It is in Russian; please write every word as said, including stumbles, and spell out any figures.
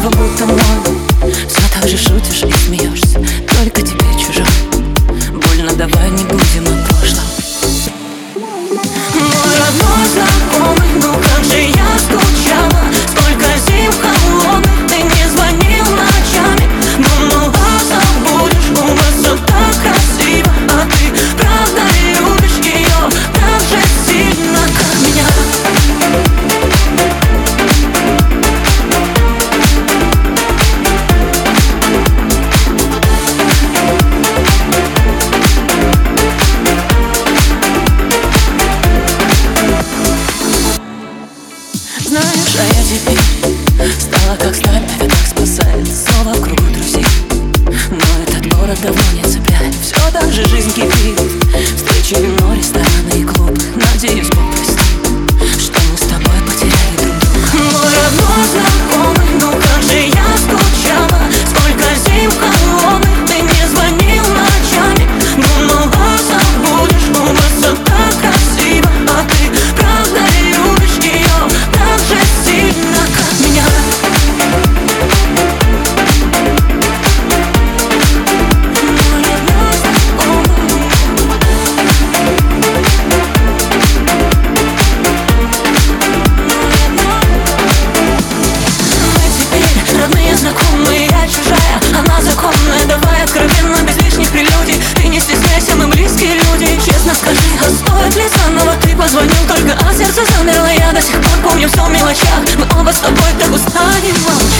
снова будто мной. Все так же шутишь и смеешься, только тебе чужой. Больно, давай не будем о прошлом. Мой родной знакомый, ну как же я скучала. Сколько зим холодных ты не звонил ночами. Думала, забудешь, у нас все так красиво. А ты правда любишь ее так же сильно, как меня. Стало как сталь, это так спасает. Снова в кругу друзей, но этот город давно не цепляет. Все так же жизнь кипит. Встречи, вино, рестораны и клубы. Надеюсь, Бог простит, что мы с тобой потеряли друг друга. Мой родной знакомый, ну как же я скучала. Сколько зим холодных ты не звонил ночами. Думала, забудешь, у нас все так красиво. А ты правда любишь ее так же сильно, как меня. Позвонил только, а сердце замерло. Я до сих пор помню все в мелочах. Мы оба с тобой так устанем молчать.